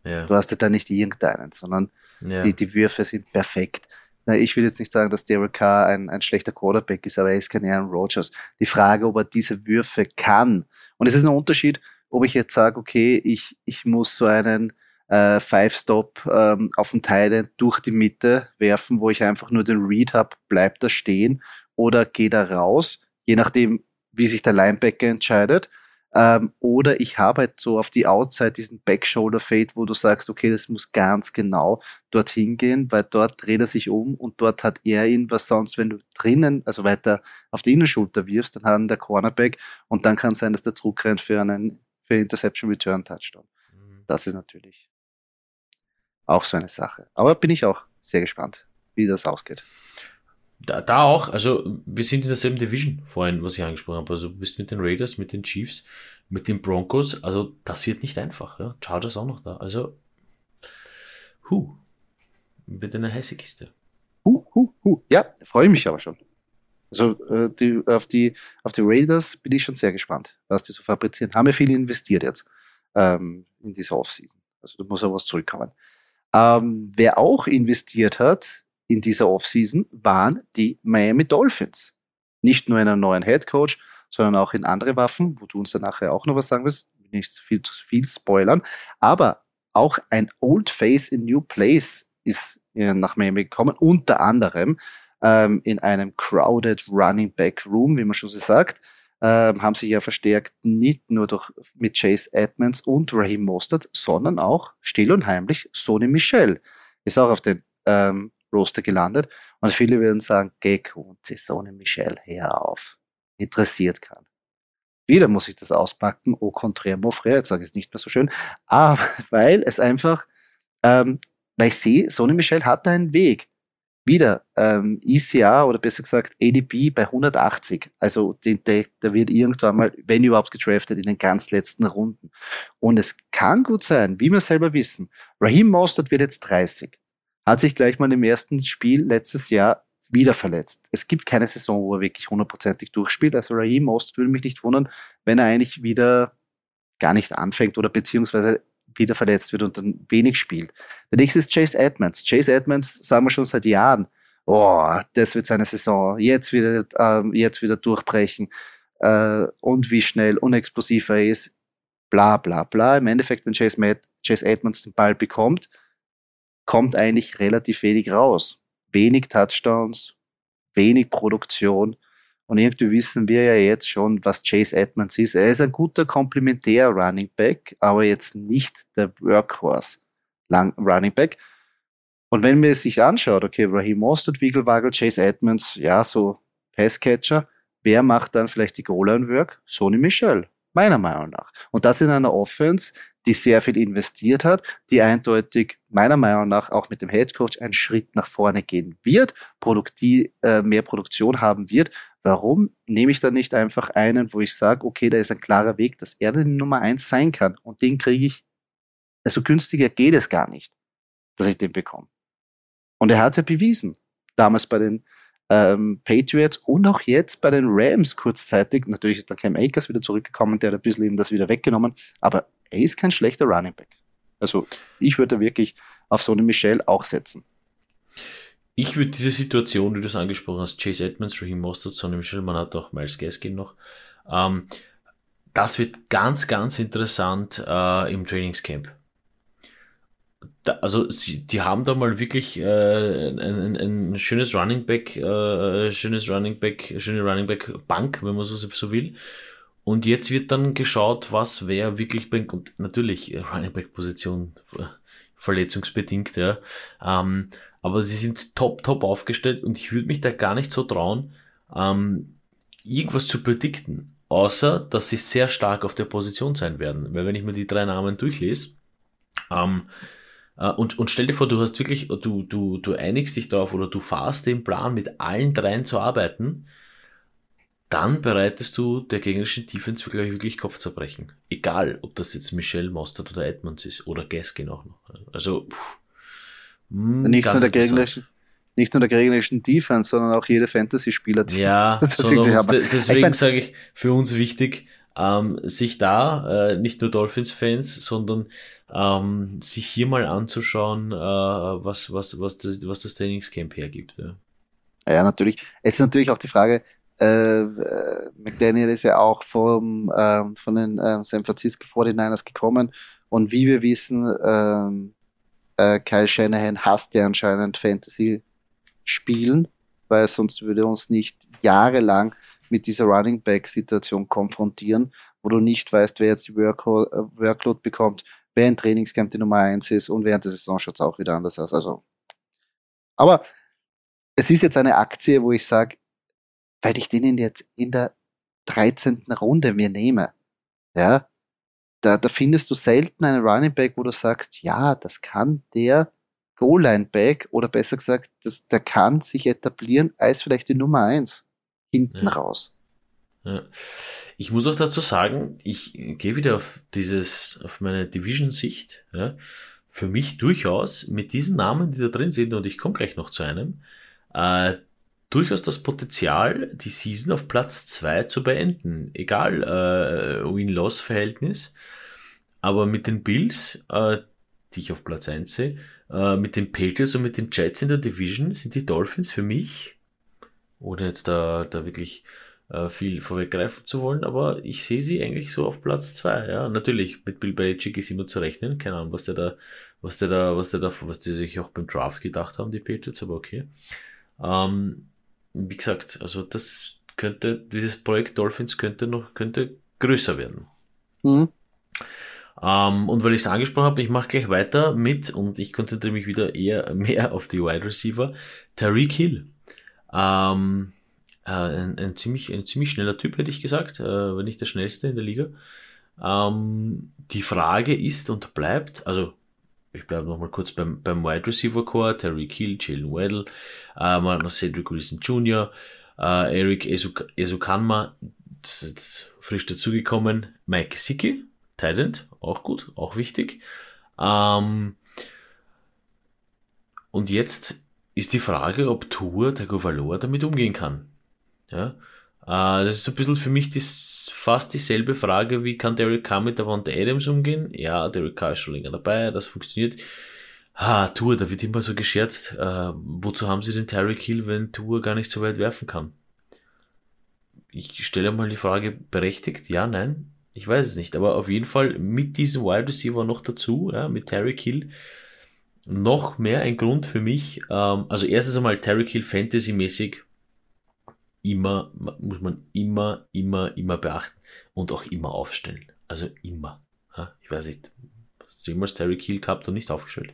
Ja. Du hast ja da nicht irgendeinen, sondern ja. die, die Würfe sind perfekt. Na, ich will jetzt nicht sagen, dass Derek Carr ein, ein schlechter Quarterback ist, aber er ist kein Aaron Rodgers. Die Frage, ob er diese Würfe kann. Und es ist ein Unterschied, ob ich jetzt sage, okay, ich, ich muss so einen Uh, Five-Stop uh, auf den Tight End durch die Mitte werfen, wo ich einfach nur den Read habe, bleibt er stehen oder geht er raus, je nachdem, wie sich der Linebacker entscheidet. Uh, oder ich habe halt so auf die Outside diesen Back-Shoulder-Fade, wo du sagst, okay, das muss ganz genau dorthin gehen, weil dort dreht er sich um und dort hat er ihn, was sonst, wenn du drinnen, also weiter auf die Innenschulter wirfst, dann hat ihn der Cornerback und dann kann es sein, dass der Druck rennt für einen für Interception-Return-Touchdown. Mhm. Das ist natürlich auch so eine Sache. Aber bin ich auch sehr gespannt, wie das ausgeht. Da, da auch, also wir sind in derselben Division vorhin, was ich angesprochen habe. Also du bist mit den Raiders, mit den Chiefs, mit den Broncos. Also das wird nicht einfach. Ja? Chargers auch noch da. Also, hu, wird eine heiße Kiste. Hu, hu, hu. Ja, freue mich aber schon. Also äh, die, auf, die, auf die Raiders bin ich schon sehr gespannt, was die so fabrizieren. Haben wir viel investiert jetzt ähm, in diese Offseason. Also da muss ja was zurückkommen. Ähm, wer auch investiert hat in dieser Offseason, waren die Miami Dolphins. Nicht nur in einen neuen Headcoach, sondern auch in andere Waffen, wo du uns dann nachher auch noch was sagen wirst. Nicht viel zu viel spoilern. Aber auch ein Old Face in New Place ist nach Miami gekommen, unter anderem ähm, in einem crowded Running Back Room, wie man schon so sagt. Ähm, haben sich ja verstärkt, nicht nur durch, mit Chase Edmonds und Raheem Mostert, sondern auch still und heimlich Sony Michel ist auch auf den ähm, Roster gelandet. Und viele würden sagen, geh Kunzi, Sony Michel, hör auf. Interessiert keinen. Wieder muss ich das auspacken, au contraire, mon frère, jetzt sage ich es nicht mehr so schön, aber weil es einfach, ähm, weil ich sehe, Sony Michel hat einen Weg. Wieder ähm, E C R oder besser gesagt A D P bei hundertachtzig. Also da wird irgendwann mal, wenn überhaupt gedraftet, in den ganz letzten Runden. Und es kann gut sein, wie wir selber wissen, Raheem Mostert wird jetzt dreißig. Hat sich gleich mal im ersten Spiel letztes Jahr wieder verletzt. Es gibt keine Saison, wo er wirklich hundertprozentig durchspielt. Also Raheem Mostert würde mich nicht wundern, wenn er eigentlich wieder gar nicht anfängt oder beziehungsweise wieder verletzt wird und dann wenig spielt. Der nächste ist Chase Edmonds. Chase Edmonds, sagen wir schon seit Jahren, oh, das wird seine Saison, jetzt wieder, ähm, jetzt wieder durchbrechen äh, und wie schnell und explosiv er ist, bla bla bla. Im Endeffekt, wenn Chase, Matt, Chase Edmonds den Ball bekommt, kommt eigentlich relativ wenig raus. Wenig Touchdowns, wenig Produktion und irgendwie wissen wir ja jetzt schon, was Chase Edmonds ist. Er ist ein guter Komplementär-Running-Back, aber jetzt nicht der Workhorse-Running-Back. Und wenn man es sich anschaut, okay, Raheem Mostert, Wiegelwagel, Chase Edmonds, ja, so Passcatcher, wer macht dann vielleicht die Goal-Line-Work? Sony Michel, meiner Meinung nach. Und das in einer Offense, die sehr viel investiert hat, die eindeutig, meiner Meinung nach, auch mit dem Headcoach einen Schritt nach vorne gehen wird, produktiv, äh, mehr Produktion haben wird. Warum nehme ich da nicht einfach einen, wo ich sage, okay, da ist ein klarer Weg, dass er die Nummer eins sein kann und den kriege ich, also günstiger geht es gar nicht, dass ich den bekomme. Und er hat es ja bewiesen. Damals bei den ähm, Patriots und auch jetzt bei den Rams kurzzeitig. Natürlich ist dann Cam Akers wieder zurückgekommen, der hat ein bisschen eben das wieder weggenommen. Aber er ist kein schlechter Running Back. Also ich würde wirklich auf Sony Michel auch setzen. Ich würde diese Situation, wie du es angesprochen hast, Chase Edmonds, Raheem Mostert, Sony Michel, man hat auch Miles Gaskin noch. Ähm, das wird ganz, ganz interessant äh, im Trainingscamp. Da, also sie, die haben da mal wirklich äh, ein, ein, ein schönes Running Back, äh, schönes Running Back, schöne Running Back Bank, wenn man so, so will. Und jetzt wird dann geschaut, was wer wirklich bringt. Und natürlich Running Back Position verletzungsbedingt, ja. Ähm, aber sie sind top top aufgestellt und ich würde mich da gar nicht so trauen, ähm, irgendwas zu predikten, außer dass sie sehr stark auf der Position sein werden. Weil wenn ich mir die drei Namen durchlese, ähm, Uh, und, und stell dir vor, du hast wirklich, du, du, du einigst dich darauf oder du fahrst den Plan, mit allen dreien zu arbeiten, dann bereitest du der gegnerischen Defense wirklich, wirklich Kopfzerbrechen. Egal, ob das jetzt Michel, Mostert oder Edmonds ist oder Gaskin auch noch. Also, pff, mh, nicht, nur der gegnerischen, nicht nur der gegnerischen Defense, sondern auch jede Fantasy-Spieler. Ja, sondern uns, deswegen ich mein, sage ich, für uns wichtig, ähm, sich da, äh, nicht nur Dolphins-Fans, sondern Ähm, sich hier mal anzuschauen, äh, was, was, was, das, was das Trainingscamp hergibt. Ja, ja natürlich. Es ist natürlich auch die Frage, äh, äh, McDaniel ist ja auch vom, äh, von den äh, San Francisco forty-niners gekommen und wie wir wissen, äh, äh, Kyle Shanahan hasst ja anscheinend Fantasy-Spielen, weil sonst würde er uns nicht jahrelang mit dieser Running-Back-Situation konfrontieren, wo du nicht weißt, wer jetzt die Workho- Workload bekommt, wer im Trainingscamp die Nummer eins ist und während der Saison schaut es auch wieder anders aus. Also. Aber es ist jetzt eine Aktie, wo ich sage, weil ich den jetzt in der dreizehnten Runde mir nehme, ja, da, da findest du selten einen Running Back, wo du sagst, ja, das kann der Goal-Line-Back oder besser gesagt, das, der kann sich etablieren als vielleicht die Nummer eins hinten ja. raus. Ja. Ich muss auch dazu sagen, ich gehe wieder auf dieses, auf meine Division-Sicht, ja, für mich durchaus mit diesen Namen, die da drin sind, und ich komme gleich noch zu einem, äh, durchaus das Potenzial, die Season auf Platz zwei zu beenden. Egal, äh, Win-Loss-Verhältnis, aber mit den Bills, äh, die ich auf Platz eins sehe, äh, mit den Patriots und mit den Jets in der Division sind die Dolphins für mich, ohne jetzt da, da wirklich viel vorweggreifen zu wollen, aber ich sehe sie eigentlich so auf Platz zwei, ja. Natürlich, mit Bill Belichick ist immer zu rechnen, keine Ahnung, was der da, was der da, was der da, was die sich auch beim Draft gedacht haben, die Patriots, aber okay. Ähm, wie gesagt, also das könnte, dieses Projekt Dolphins könnte noch, könnte größer werden. Mhm. Ähm, und weil ich es angesprochen habe, ich mache gleich weiter mit, und ich konzentriere mich wieder eher mehr auf die Wide Receiver, Tyreek Hill. Ähm, Ein, ein, ziemlich, ein ziemlich schneller Typ, hätte ich gesagt, äh, wenn nicht der schnellste in der Liga. Ähm, die Frage ist und bleibt, also ich bleibe nochmal kurz beim, beim Wide Receiver Core, Tyreek Hill, Jaylen Waddle, äh, man hat noch Cedric Wilson Junior, äh, Eric Ezuk- Ezukanma, das ist jetzt frisch dazugekommen, Mike Gesicki, Tight End, auch gut, auch wichtig. Ähm, und jetzt ist die Frage, ob Tua Tagovailoa damit umgehen kann. Ja? Äh, das ist so ein bisschen für mich die, fast dieselbe Frage, wie kann Derek Carr mit Davante Adams umgehen? Ja, Derek Carr ist schon länger dabei, das funktioniert. Ah, Tua, da wird immer so gescherzt. Äh, wozu haben sie den Tyreek Hill, wenn Tua gar nicht so weit werfen kann? Ich stelle mal die Frage, berechtigt? Ja, nein? Ich weiß es nicht, aber auf jeden Fall mit diesem Wide Receiver noch dazu, ja, mit Tyreek Hill, noch mehr ein Grund für mich. Ähm, also erstens einmal Tyreek Hill Fantasy-mäßig immer, muss man immer, immer, immer beachten und auch immer aufstellen. Also immer. Ja, ich weiß nicht, hast du jemals Tyreek Hill gehabt und nicht aufgestellt?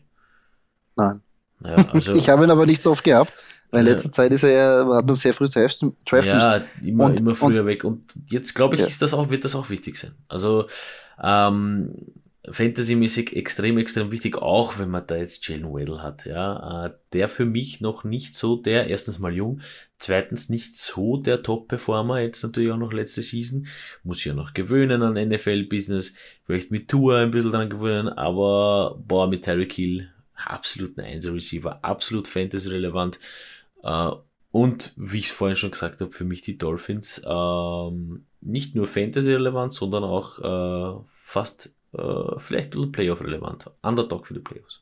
Nein. Ja, also, ich habe ihn aber nicht so oft gehabt, weil in ja. letzter Zeit ist er ja, hat man sehr früh draften müssen. Ja, immer, und, immer früher und, weg. Und jetzt glaube ich, ja. ist das auch, wird das auch wichtig sein. Also ähm, Fantasy-mäßig extrem, extrem wichtig, auch wenn man da jetzt Jaylen Waddle hat. Ja, äh, der für mich noch nicht so der, erstens mal jung, zweitens nicht so der Top-Performer, jetzt natürlich auch noch letzte Season, muss ich ja noch gewöhnen an N F L-Business, vielleicht mit Tua ein bisschen dran gewöhnen, aber boah, mit Tyreek Hill absolut ein Einser-Receiver, absolut Fantasy-relevant. Und wie ich es vorhin schon gesagt habe, für mich die Dolphins ähm, nicht nur Fantasy-relevant, sondern auch äh, fast äh, vielleicht ein Playoff-relevant. Underdog für die Playoffs.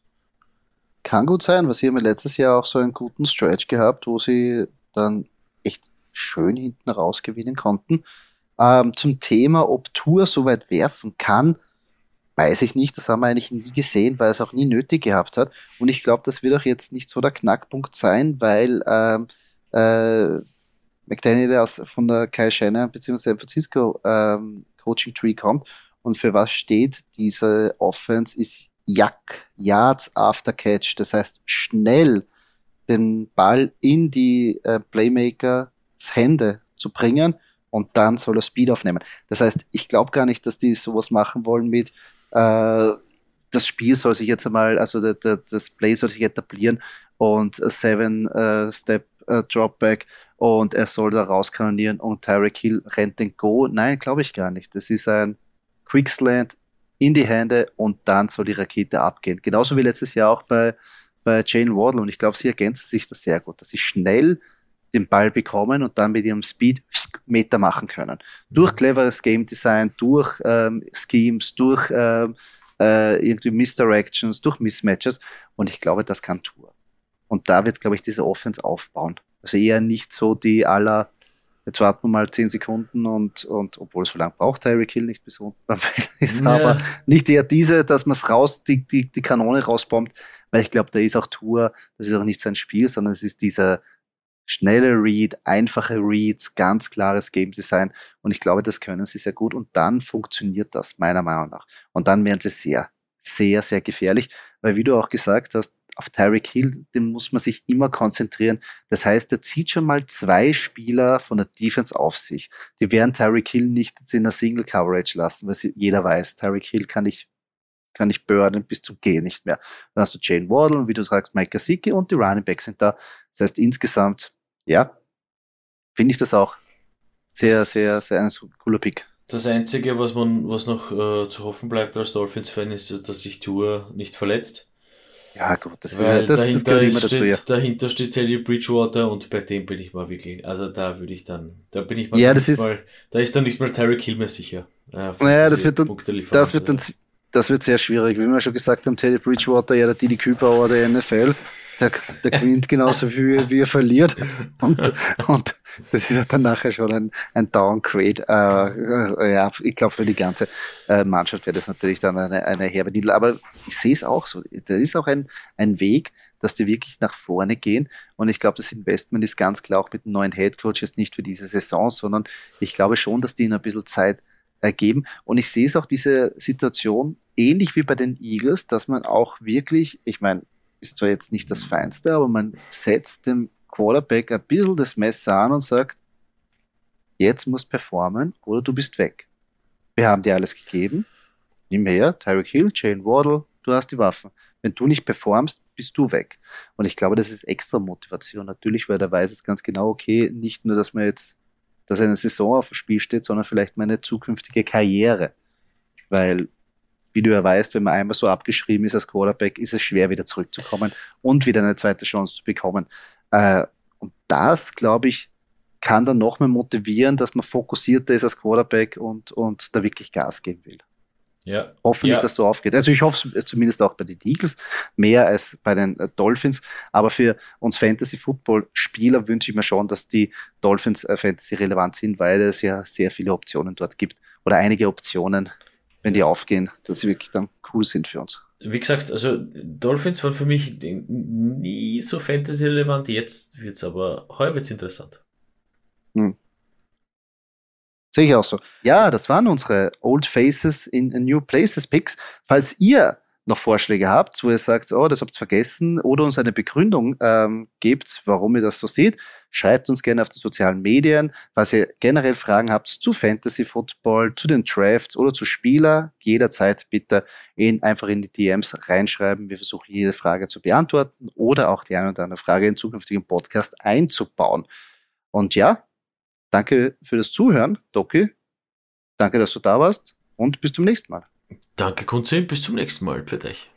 Kann gut sein, weil sie haben letztes Jahr auch so einen guten Stretch gehabt, wo sie dann echt schön hinten raus gewinnen konnten. Ähm, zum Thema, ob Tua so weit werfen kann, weiß ich nicht, das haben wir eigentlich nie gesehen, weil es auch nie nötig gehabt hat. Und ich glaube, das wird auch jetzt nicht so der Knackpunkt sein, weil ähm, äh, McDaniel aus, von der Kyle Shanahan bzw. San Francisco ähm, Coaching Tree kommt. Und für was steht diese Offense? Ist Yak, Yards After Catch. Das heißt, schnell den Ball in die äh, Playmakers Hände zu bringen und dann soll er Speed aufnehmen. Das heißt, ich glaube gar nicht, dass die sowas machen wollen mit das Spiel soll sich jetzt einmal, also das Play soll sich etablieren und Seven-Step-Dropback und er soll da rauskanonieren und Tyreek Hill rennt den Go. Nein, glaube ich gar nicht. Das ist ein Quickslant in die Hände und dann soll die Rakete abgehen. Genauso wie letztes Jahr auch bei, bei Jaylen Waddle und ich glaube, sie ergänzen sich das sehr gut, dass sie schnell den Ball bekommen und dann mit ihrem Speed Meter machen können. Durch cleveres Game Design, durch ähm, Schemes, durch ähm, äh, irgendwie Misdirections, durch Mismatches und ich glaube, das kann Tua. Und da wird, glaube ich, diese Offense aufbauen. Also eher nicht so die aller, jetzt warten wir mal zehn Sekunden und, und obwohl so lange braucht Tyreek Hill nicht, bis unten beim Feld ist, ja. aber nicht eher diese, dass man es raus, die, die, die Kanone rausbombt, weil ich glaube, da ist auch Tua, das ist auch nicht sein Spiel, sondern es ist dieser schnelle Read, einfache Reads, ganz klares Game Design und ich glaube, das können sie sehr gut und dann funktioniert das, meiner Meinung nach. Und dann werden sie sehr, sehr, sehr gefährlich, weil wie du auch gesagt hast, auf Tyreek Hill, den muss man sich immer konzentrieren. Das heißt, er zieht schon mal zwei Spieler von der Defense auf sich. Die werden Tyreek Hill nicht in der Single Coverage lassen, weil sie, jeder weiß, Tyreek Hill kann ich kann ich burden bis zum Gehen nicht mehr. Dann hast du Jaylen Waddle und wie du sagst, Mike Gesicki und die Running Backs sind da. Das heißt, insgesamt ja, finde ich das auch sehr, das sehr, sehr ein cooler Pick. Das Einzige, was man, was noch äh, zu hoffen bleibt als Dolphins-Fan, ist, dass sich Tua nicht verletzt. Ja gut, das, Weil ist, das, dahinter das gehört immer dazu. Steht, ja. Dahinter steht Teddy Bridgewater und bei dem bin ich mal wirklich, also da würde ich dann, da bin ich mal, ja, das ist, mal da ist dann nicht mal Tyreek Hill mehr sicher. Äh, naja, das wird, dann, das, wird dann, das wird sehr schwierig. Wie wir schon gesagt haben, Teddy Bridgewater, ja der Didi Kübauer oder der N F L, Der, der gewinnt genauso viel, wie er verliert. Und, und das ist dann nachher schon ein, ein Downgrade. Äh, ja, ich glaube, für die ganze äh, Mannschaft wäre das natürlich dann eine, eine herbe Nidl. Aber ich sehe es auch so. Da ist auch ein, ein Weg, dass die wirklich nach vorne gehen. Und ich glaube, das Investment ist ganz klar auch mit dem neuen Headcoach jetzt nicht für diese Saison, sondern ich glaube schon, dass die ihnen ein bisschen Zeit ergeben. Und ich sehe es auch diese Situation ähnlich wie bei den Eagles, dass man auch wirklich, ich meine, ist zwar jetzt nicht das Feinste, aber man setzt dem Quarterback ein bisschen das Messer an und sagt, jetzt musst du performen oder du bist weg. Wir haben dir alles gegeben. Nimm her, Tyreek Hill, Jaylen Waddle, du hast die Waffen. Wenn du nicht performst, bist du weg. Und ich glaube, das ist extra Motivation natürlich, weil der weiß jetzt ganz genau, okay, nicht nur, dass man jetzt, dass eine Saison auf dem Spiel steht, sondern vielleicht meine zukünftige Karriere. Weil wie du ja weißt, wenn man einmal so abgeschrieben ist als Quarterback, ist es schwer, wieder zurückzukommen und wieder eine zweite Chance zu bekommen. Äh, und das, glaube ich, kann dann noch mehr motivieren, dass man fokussierter ist als Quarterback und, und da wirklich Gas geben will. Ja. Hoffentlich, ja. dass so aufgeht. Also ich hoffe es zumindest auch bei den Eagles, mehr als bei den Dolphins, aber für uns Fantasy-Football-Spieler wünsche ich mir schon, dass die Dolphins Fantasy-relevant sind, weil es ja sehr viele Optionen dort gibt oder einige Optionen, wenn die aufgehen, dass sie wirklich dann cool sind für uns. Wie gesagt, also Dolphins waren für mich nie so Fantasy-relevant, jetzt wird es aber heuer wird's interessant. Hm. Sehe ich auch so. Ja, das waren unsere Old Faces in New Places Picks. Falls ihr noch Vorschläge habt, wo ihr sagt, oh, das habt ihr vergessen, oder uns eine Begründung ähm, gebt, warum ihr das so seht, schreibt uns gerne auf den sozialen Medien. Falls ihr generell Fragen habt zu Fantasy Football, zu den Drafts oder zu Spieler, jederzeit bitte in, einfach in die D Ms reinschreiben. Wir versuchen, jede Frage zu beantworten oder auch die eine oder andere Frage in zukünftigen Podcast einzubauen. Und ja, danke für das Zuhören, Doki. Danke, dass du da warst und bis zum nächsten Mal. Danke, Kunzi, bis zum nächsten Mal für dich.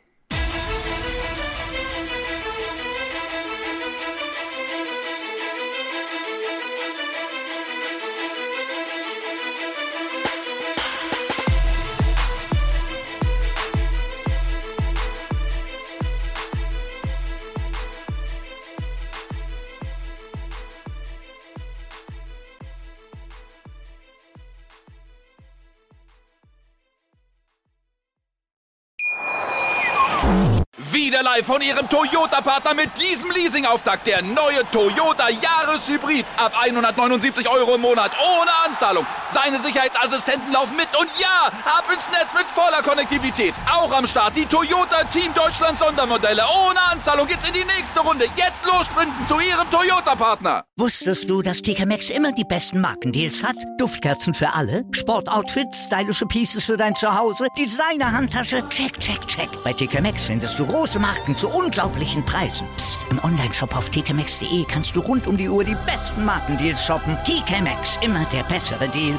Von Ihrem Toyota-Partner mit diesem Leasing-Auftakt. Der neue Toyota Jahreshybrid. Ab hundertneunundsiebzig Euro im Monat. Ohne Anzahlung. Seine Sicherheitsassistenten laufen mit. Und ja, ab ins Netz mit voller Konnektivität. Auch am Start die Toyota Team Deutschland Sondermodelle. Ohne Anzahlung geht's in die nächste Runde. Jetzt los sprinten zu Ihrem Toyota-Partner. Wusstest du, dass T K Maxx immer die besten Markendeals hat? Duftkerzen für alle. Sportoutfits, stylische Pieces für dein Zuhause. Designer-Handtasche. Check, check, check. Bei T K Maxx findest du große Marken zu unglaublichen Preisen. Psst. Im Onlineshop auf t k maxx punkt d e kannst du rund um die Uhr die besten Markendeals shoppen. T K Maxx, immer der bessere Deal